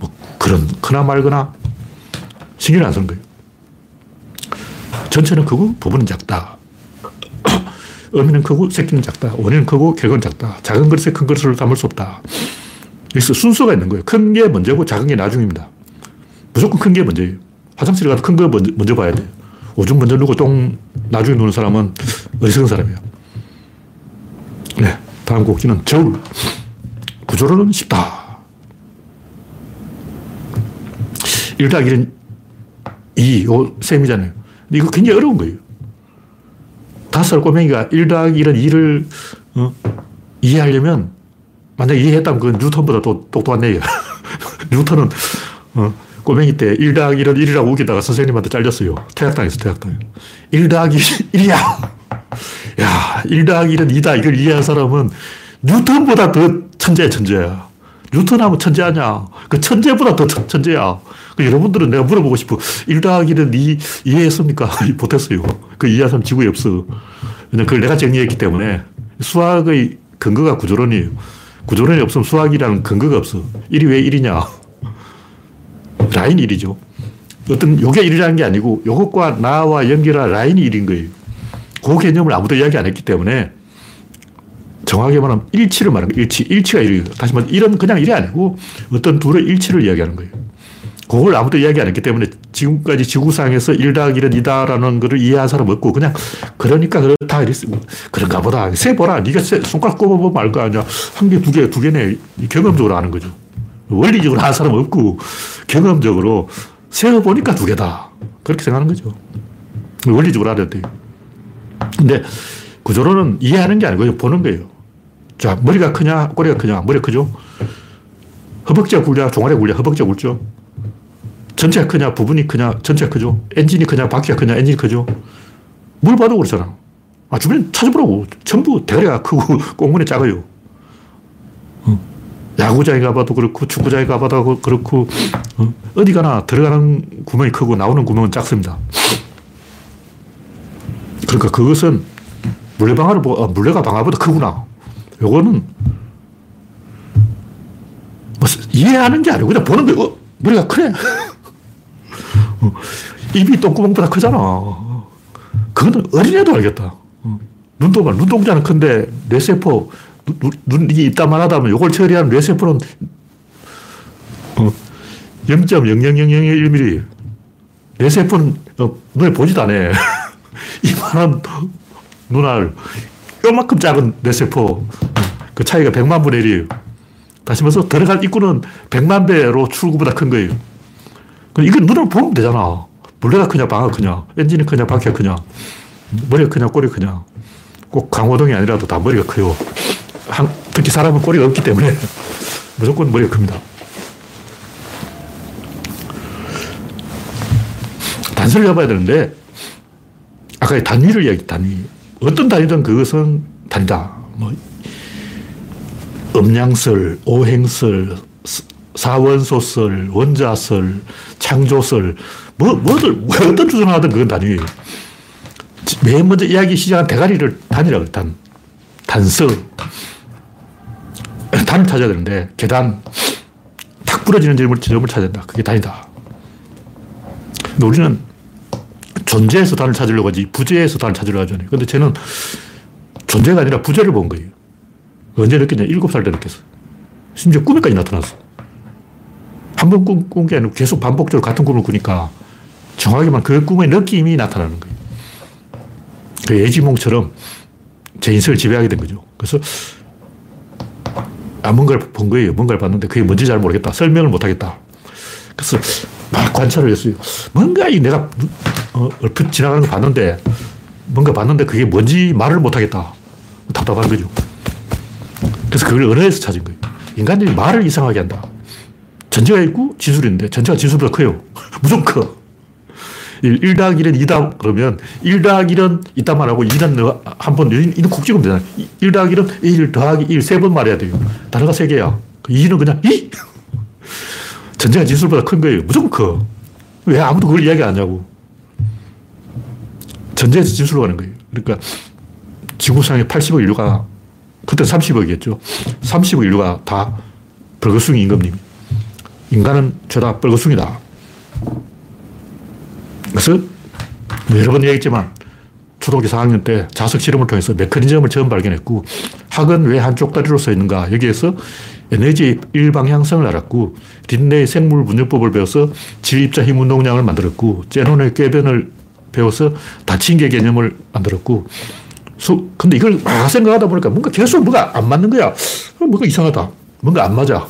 뭐 그런 크나 말거나 신경을 안 쓰는 거예요. 전체는 크고 부분은 작다. 의미는 크고 새끼는 작다. 원인은 크고 결과는 작다. 작은 그릇에 큰 그릇을 담을 수 없다. 그래서 순서가 있는 거예요. 큰 게 먼저고 작은 게 나중입니다. 무조건 큰 게 먼저예요. 화장실에 가도 큰 거 먼저, 먼저 봐야 돼요. 오줌 먼저 누고 똥 나중에 누는 사람은 어리석은 사람이에요. 네, 다음 곡지는 저울. 구조로는 쉽다. 일 더하기 일은 이, 요 셈이잖아요. 근데 이거 굉장히 어려운 거예요. 다섯 살 꼬맹이가 일 더하기 일은 이를 어? 이해하려면, 만약에 이해했다면 그건 뉴턴보다 또 똑똑한 얘기야. 뉴턴은 어, 꼬맹이 때 일 더하기 일은 일이라고 우기다가 선생님한테 잘렸어요. 태학당에서 태학당에. 일 더하기 일이야. 야, 일 더하기 일은 이다. 이걸 이해한 사람은 뉴턴보다 더 천재야, 천재야. 뉴턴하면 천재 아니야. 그 천재보다 더 천재야. 그 여러분들은 내가 물어보고 싶어. 일 더하기 일은 이, 이해했습니까? 못했어요. 그 이해한 사람 지구에 없어. 왜냐면 그걸 내가 정리했기 때문에. 수학의 근거가 구조론이에요. 구조론이 없으면 수학이라는 근거가 없어. 일이 왜 일이냐. 라인 일이죠. 어떤 요게 일이라는 게 아니고 요것과 나와 연결한 라인이 일인 거예요. 그 개념을 아무도 이야기 안 했기 때문에 정확하게 말하면 일치를 말하는 거예요. 일치. 일치가 일이에요. 다시 말해 일은 그냥 일이 아니고 어떤 둘의 일치를 이야기하는 거예요. 그걸 아무도 이야기 안 했기 때문에 지금까지 지구상에서 일 더하기 일은 이다라는 거를 이해한 사람 없고 그냥 그러니까 그렇다 이랬어요. 그런가 보다. 세보라. 네가 세, 손가락 꼽아보면 알 거 아니야. 한 개, 두 개, 두 개네. 경험적으로 아는 거죠. 원리적으로 아는 사람 없고 경험적으로 세어보니까 두 개다. 그렇게 생각하는 거죠. 원리적으로 알아야 돼요. 근데 구조로는 이해하는 게 아니고 보는 거예요. 자, 머리가 크냐, 꼬리가 크냐. 머리 크죠. 허벅지가 굵냐, 종아리가 굵냐. 허벅지가 굵죠. 전체가 크냐, 부분이 크냐. 전체가 크죠. 엔진이 크냐, 바퀴가 크냐. 엔진이 크죠. 물 봐도 그렇잖아. 아, 주변에 찾아보라고. 전부 대가리가 크고 꽁무니 작아요. 어. 야구장에 가봐도 그렇고 축구장에 가봐도 그렇고 어. 어디 가나 들어가는 구멍이 크고 나오는 구멍은 작습니다. 그러니까 그것은 물레방아를 보고 아, 물레가 방아보다 크구나. 요거는 뭐 이해하는 게 아니고 그냥 보는 거예요. 어, 머리가 크네. 어, 입이 똥구멍보다 크잖아. 어, 그거는 어린애도 알겠다. 어, 눈동자, 눈동자는 큰데 뇌세포, 눈, 눈이 있다만 하다면 요걸 처리하는 뇌세포는 어, 영 점 영영영영일 밀리미터. 내 세포는 눈에 보지도 않아. 이만한 눈알, 요만큼 작은 내 세포. 그 차이가 백만 분의 일이에요. 다시 말해서 들어갈 입구는 백만 배로 출구보다 큰 거예요. 이건 눈으로 보면 되잖아. 물레가 크냐, 방아가 크냐, 엔진이 크냐, 바퀴가 크냐, 머리가 크냐, 꼬리가 크냐. 꼭 강호동이 아니라도 다 머리가 커요. 한, 특히 사람은 꼬리가 없기 때문에 무조건 머리가 큽니다. 단서를 잡아야 되는데, 아까 단위를 이야기했죠, 단위. 어떤 단위든 그것은 단위다. 뭐, 음양설, 오행설, 사원소설, 원자설, 창조설, 뭐, 뭐든, 어떤 주장을 하든 그건 단위예요. 맨 먼저 이야기 시작한 대가리를 단이라고 해요, 단. 단서. 단을 찾아야 되는데, 계단. 탁 부러지는 점을, 점을 찾아야 된다. 그게 단이다. 근데 우리는 존재에서 단을 찾으려고 하지, 부재에서 단을 찾으려고 하잖아요. 근데 쟤는 존재가 아니라 부재를 본 거예요. 언제 느꼈냐? 일곱 살 때 느꼈어. 심지어 꿈에까지 나타났어. 한 번 꿈, 꾼 게 아니고 계속 반복적으로 같은 꿈을 꾸니까 정확히만 그 꿈의 느낌이 나타나는 거예요. 그 예지몽처럼 제 인생을 지배하게 된 거죠. 그래서, 아, 뭔가를 본 거예요. 뭔가를 봤는데 그게 뭔지 잘 모르겠다. 설명을 못 하겠다. 그래서 막 관찰을 했어요. 뭔가 이 내가 어, 얼핏 지나가는 거 봤는데, 뭔가 봤는데 그게 뭔지 말을 못 하겠다. 답답한 거죠. 그래서 그걸 언어에서 찾은 거예요. 인간들이 말을 이상하게 한다. 전제가 있고 지술이 있는데 전제가 지술보다 커요. 무조건 커. 일 더하기 일은 이다 그러면 일 더하기 일은 이딴 말하고 이는 한번 이는 콕 찍으면 되잖아. 일 더하기 일은 일 더하기 일 세 번 말해야 돼요. 단어가 세 개야. 이는 그냥 이? 전제가 지술보다 큰 거예요. 무조건 커. 왜 아무도 그걸 이야기 안 하냐고. 전제에서 지술로 가는 거예요. 그러니까 지구상에 팔십억 인류가 그때 삼십억이었죠. 삼십억 인류가 다 벌거숭이 임금님. 인간은 죄다 벌거숭이다. 그래서 여러 번 얘기했지만 초등학교 사 학년 때 자석 실험을 통해서 메커니즘을 처음 발견했고, 학은 왜 한쪽 다리로 서 있는가, 여기에서 에너지 일방향성을 알았고, 린네의 생물 분열법을 배워서 질입자 힘 운동량을 만들었고, 제논의 궤변을 배워서 닫힌 개 개념을 만들었고. 수, 근데 이걸 막 생각하다 보니까 뭔가 계속 뭐가 안 맞는 거야. 뭔가 이상하다. 뭔가 안 맞아.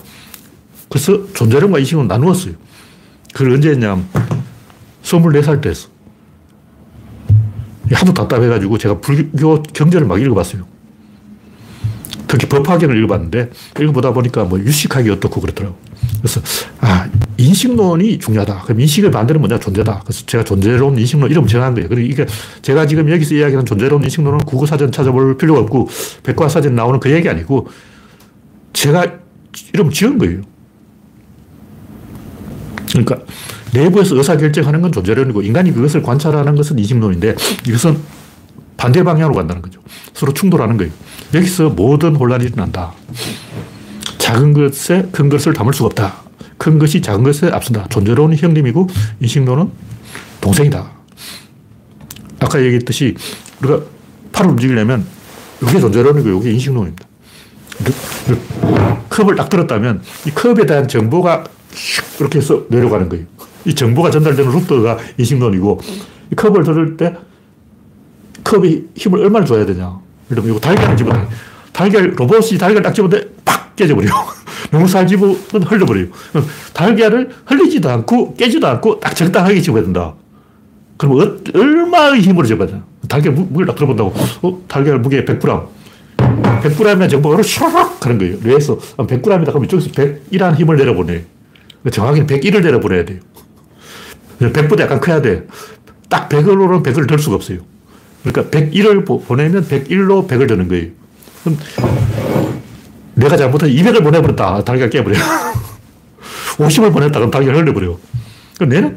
그래서 존재론과 이식은 나누었어요. 그걸 언제 했냐면 스물네 살 때 했어. 하도 답답해가지고 제가 불교 경전을 막 읽어봤어요. 특히 법화경을 읽어봤는데, 읽어보다 보니까 뭐 유식학이 어떻고 그렇더라고. 그래서 아, 인식론이 중요하다. 그럼 인식의 반대는 뭐냐? 존재다. 그래서 제가 존재론, 인식론 이름 정한 거예요. 그러니까 제가 지금 여기서 이야기하는 존재론, 인식론은 국어사전 찾아볼 필요가 없고 백과사전 나오는 그 얘기 아니고 제가 이름 지은 거예요. 그러니까 내부에서 의사결정하는 건 존재론이고, 인간이 그것을 관찰하는 것은 인식론인데, 이것은 반대 방향으로 간다는 거죠. 서로 충돌하는 거예요. 여기서 모든 혼란이 일어난다. 작은 것에 큰 것을 담을 수가 없다. 큰 것이 작은 것에 앞선다. 존재론은 형님이고 인식론은 동생이다. 아까 얘기했듯이 우리가 팔을 움직이려면 이게 존재론이고 이게 인식론입니다. 컵을 딱 들었다면 이 컵에 대한 정보가 이렇게 해서 내려가는 거예요. 이 정보가 전달되는 루트가 인식론이고, 이 컵을 들을 때 컵이 힘을 얼마나 줘야 되냐. 예를 들면, 이거 달걀을 집어넣어요. 달걀, 로봇이 달걀을 딱 집어넣는데 팍! 깨져버려요. 농살 집으면 흘려버려요. 달걀을 흘리지도 않고 깨지도 않고 딱 적당하게 집어야 된다. 그럼 어, 얼마의 힘으로 집어야 되나. 달걀 무, 무게를 딱 들어본다고. 어, 달걀 무게 백 그램. 백 그램이면 정보가 슈락! 하는 거예요. 뇌에서 백 그램이다 그러면 이쪽에서 백일이라는 힘을 내려보내요. 정확히는 백일을 내려보내야 돼요. 백보다 약간 커야 돼. 딱 백으로는 백을 들 수가 없어요. 그러니까 백일을 보내면 백일로 백을 드는 거예요. 그럼 내가 잘못해서 이백을 보내버렸다. 달걀 깨버려요. 오십을 보냈다. 그럼 달걀 흘려버려요. 그럼 얘는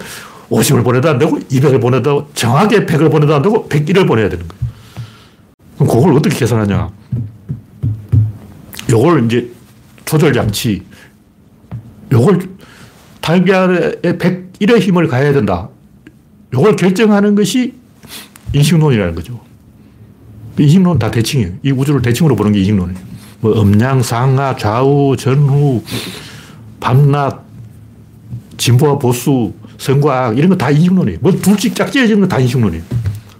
오십을 보내도 안 되고, 이백을 보내도 안 되고, 정확하게 백을 보내도 안 되고, 백일을 보내야 되는 거예요. 그럼 그걸 어떻게 계산하냐. 요걸 이제 조절 장치. 요걸 달걀에 백일의 힘을 가해야 된다. 요걸 결정하는 것이 인식론이라는 거죠. 인식론은 다 대칭이에요. 이 우주를 대칭으로 보는 게 인식론이에요. 뭐 음양, 상하, 좌우, 전후, 밤낮, 진보와 보수, 선과 이런 거 다 인식론이에요. 뭐 둘씩 짝지어지는 건 다 인식론이에요.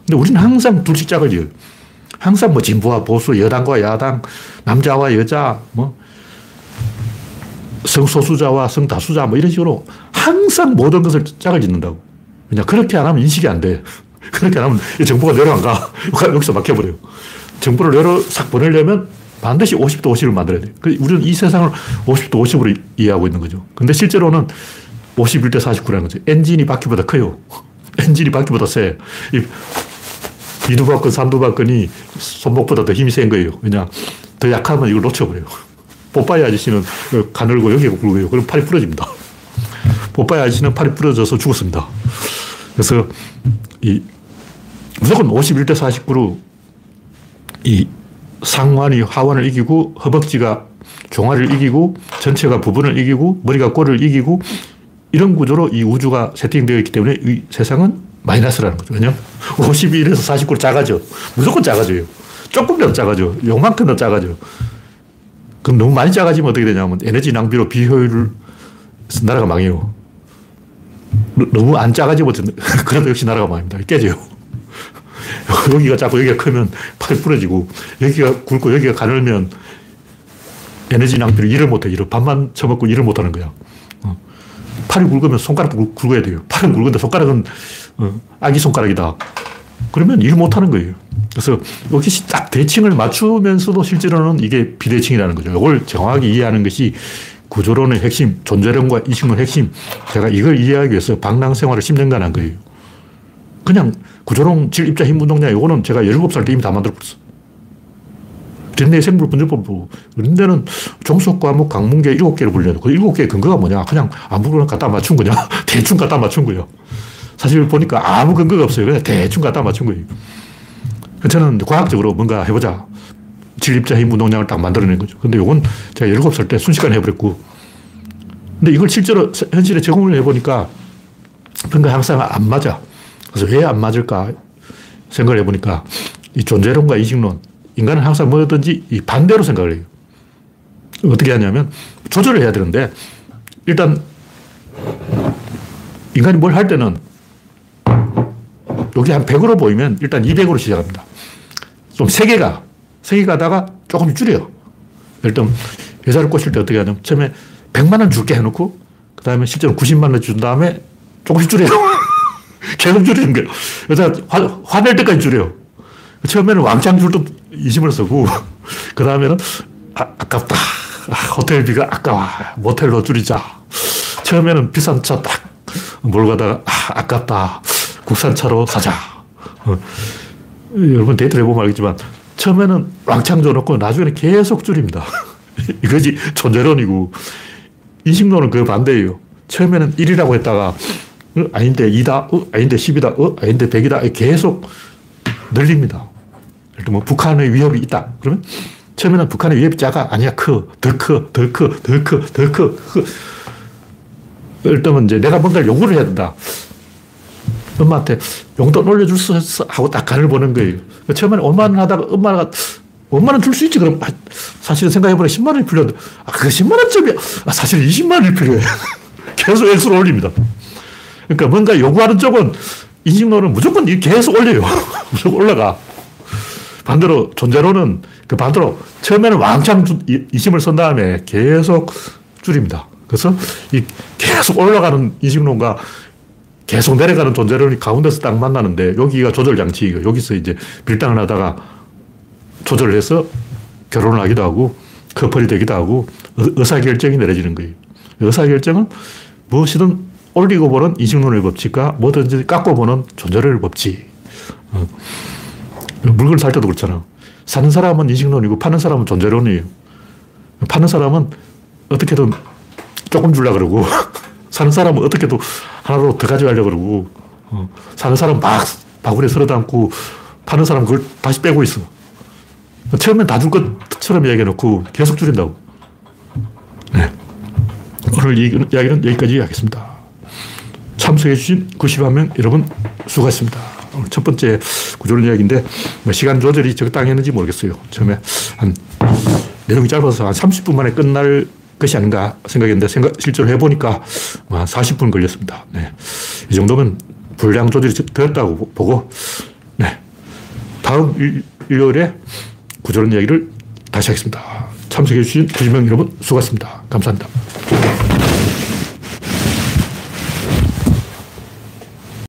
근데 우리는 항상 둘씩 짝을 지어요. 항상 뭐 진보와 보수, 여당과 야당, 남자와 여자, 뭐 성소수자와 성다수자 뭐 이런 식으로 항상 모든 것을 짝을 짓는다고. 그냥 그렇게 안 하면 인식이 안 돼. 그렇게 안 하면 정보가 내려 안 가. 여기서 막혀버려요. 정보를 내려 싹 보내려면 반드시 오십도 오십을 만들어야 돼요. 우리는 이 세상을 오십도 오십으로 이해하고 있는 거죠. 근데 실제로는 오십일 대 사십구라는 거죠. 엔진이 바퀴보다 커요. 엔진이 바퀴보다 세. 이두박근, 삼두박근이 손목보다 더 힘이 센 거예요. 그냥 더 약하면 이걸 놓쳐버려요. 뽀빠이 아저씨는 가늘고 여기가 굵어요. 그럼 팔이 부러집니다. 뽀빠이 아저씨는 팔이 부러져서 죽었습니다. 그래서 이 무조건 오십일 대 사십구로 이 상완이 하완을 이기고 허벅지가 종아리를 이기고 전체가 부분을 이기고 머리가 꼬리를 이기고 이런 구조로 이 우주가 세팅되어 있기 때문에 이 세상은 마이너스라는 거죠. 왜냐? 오십일에서 사십구로 작아져. 무조건 작아져요. 조금이라도 작아져. 요만큼도 작아져. 그럼 너무 많이 작아지면 어떻게 되냐면 에너지 낭비로 비효율을 나라가 망해요. 너무 안 작아지면 그래도 역시 나라가 망합니다. 깨져요. 여기가 작고 여기가 크면 팔이 부러지고 여기가 굵고 여기가 가늘면 에너지 낭비를 일을 못해. 일을 밥만 처먹고 일을 못하는 거야. 팔이 굵으면 손가락도 굵어야 돼요. 팔은 굵은데 손가락은 아기 손가락이다. 그러면 일 못하는 거예요. 그래서 여기 딱 대칭을 맞추면서도 실제로는 이게 비대칭이라는 거죠. 이걸 정확히 이해하는 것이 구조론의 핵심, 존재론과 인식론의 핵심. 제가 이걸 이해하기 위해서 방랑생활을 십 년간 한 거예요. 그냥 구조론, 질, 입자, 힘, 운동량 이거는 제가 열일곱 살 때 이미 다 만들어버렸어. 린네의 생물 분열법 보고 린네는 종속 과목 강문계 일곱 개를 분류해요. 그 일곱 개의 근거가 뭐냐? 그냥 아무거나 갖다 맞춘 거냐? 대충 갖다 맞춘 거예요. 사실 보니까 아무 근거가 없어요. 그냥 대충 갖다 맞춘 거예요. 저는 과학적으로 뭔가 해보자. 질, 입자, 힘, 운동량을 딱 만들어낸 거죠. 근데 이건 제가 열일곱 살 때 순식간에 해버렸고. 근데 이걸 실제로 현실에 적용을 해보니까 뭔가 항상 안 맞아. 그래서 왜 안 맞을까 생각을 해보니까 이 존재론과 인식론, 인간은 항상 뭐든지 이 반대로 생각을 해요. 어떻게 하냐면 조절을 해야 되는데 일단 인간이 뭘 할 때는 여기 한 백으로 보이면 일단 이백으로 시작합니다. 좀 세게 가. 세게 가다가 조금 줄여요. 예를 들면 여자를 꼬실 때 어떻게 하냐면 처음에 백만 원 줄게 해놓고 그 다음에 실제로 구십만 원 준 다음에 조금씩 줄여요. 계속 줄이는 거예요. 여자 화낼 때까지 줄여요. 처음에는 왕창 줄도 이심을 쓰고 그 다음에는 아, 아깝다. 아, 호텔비가 아까워. 모텔로 줄이자. 처음에는 비싼 차 딱 몰고 가다가 아, 아깝다. 국산차로 사자. 어. 여러분 데이트를 해보면 알겠지만 처음에는 왕창 줘놓고 나중에는 계속 줄입니다. 이거지 존재론이고 인식론은 그 반대예요. 처음에는 일이라고 했다가 어, 아닌데 이다, 어, 아닌데 십이다, 어, 아닌데 백이다 계속 늘립니다. 예를 들면 북한의 위협이 있다. 그러면 처음에는 북한의 위협이 작아. 아니야, 커. 더 커, 더 커, 더 커, 더 커. 예를 들면 이제 내가 뭔가를 요구를 해야 된다. 엄마한테 용돈 올려줄 수 있어? 하고 딱 간을 보는 거예요. 처음에는 오만 원 하다가 엄마가 오만 원 줄 수 있지. 그럼 사실은 생각해보니 십만 원이 필요한데 아, 그게 십만 원쯤이야. 아, 사실 이십만 원이 필요해. 계속 액수를 올립니다. 그러니까 뭔가 요구하는 쪽은 인식론은 무조건 계속 올려요. 무조건 올라가. 반대로 존재론은 그 반대로 처음에는 왕창 인심을 쓴 다음에 계속 줄입니다. 그래서 이 계속 올라가는 인식론과 계속 내려가는 존재론이 가운데서 딱 만나는데 여기가 조절장치이고 여기서 이제 밀당을 하다가 조절을 해서 결혼을 하기도 하고 커플이 되기도 하고 의사결정이 내려지는 거예요. 의사결정은 무엇이든 올리고 보는 인식론의 법칙과 뭐든지 깎고 보는 존재론의 법칙. 어. 물건을 살 때도 그렇잖아. 사는 사람은 인식론이고 파는 사람은 존재론이에요. 파는 사람은 어떻게든 조금 주려고 그러고 사는 사람은 어떻게든 하나로 더 가져가려고 그러고 어. 사는 사람은 막 바구니에 쓸어 담고 파는 사람은 그걸 다시 빼고 있어. 처음엔 다 줄 것처럼 이야기해놓고 계속 줄인다고. 네. 오늘 이야기는 여기까지 하겠습니다. 참석해주신 구십일 명 여러분 수고하셨습니다. 오늘 첫 번째 구조론 이야기인데 시간 조절이 적당했는지 모르겠어요. 처음에 한 내용이 짧아서 한 삼십 분 만에 끝날 것이 아닌가 생각했는데 생각, 실제로 해보니까 한 사십 분 걸렸습니다. 네. 이 정도면 분량 조절이 되었다고 보고, 네. 다음 일요일에 구조론 이야기를 다시 하겠습니다. 참석해주신 구십 명 여러분 수고하셨습니다. 감사합니다.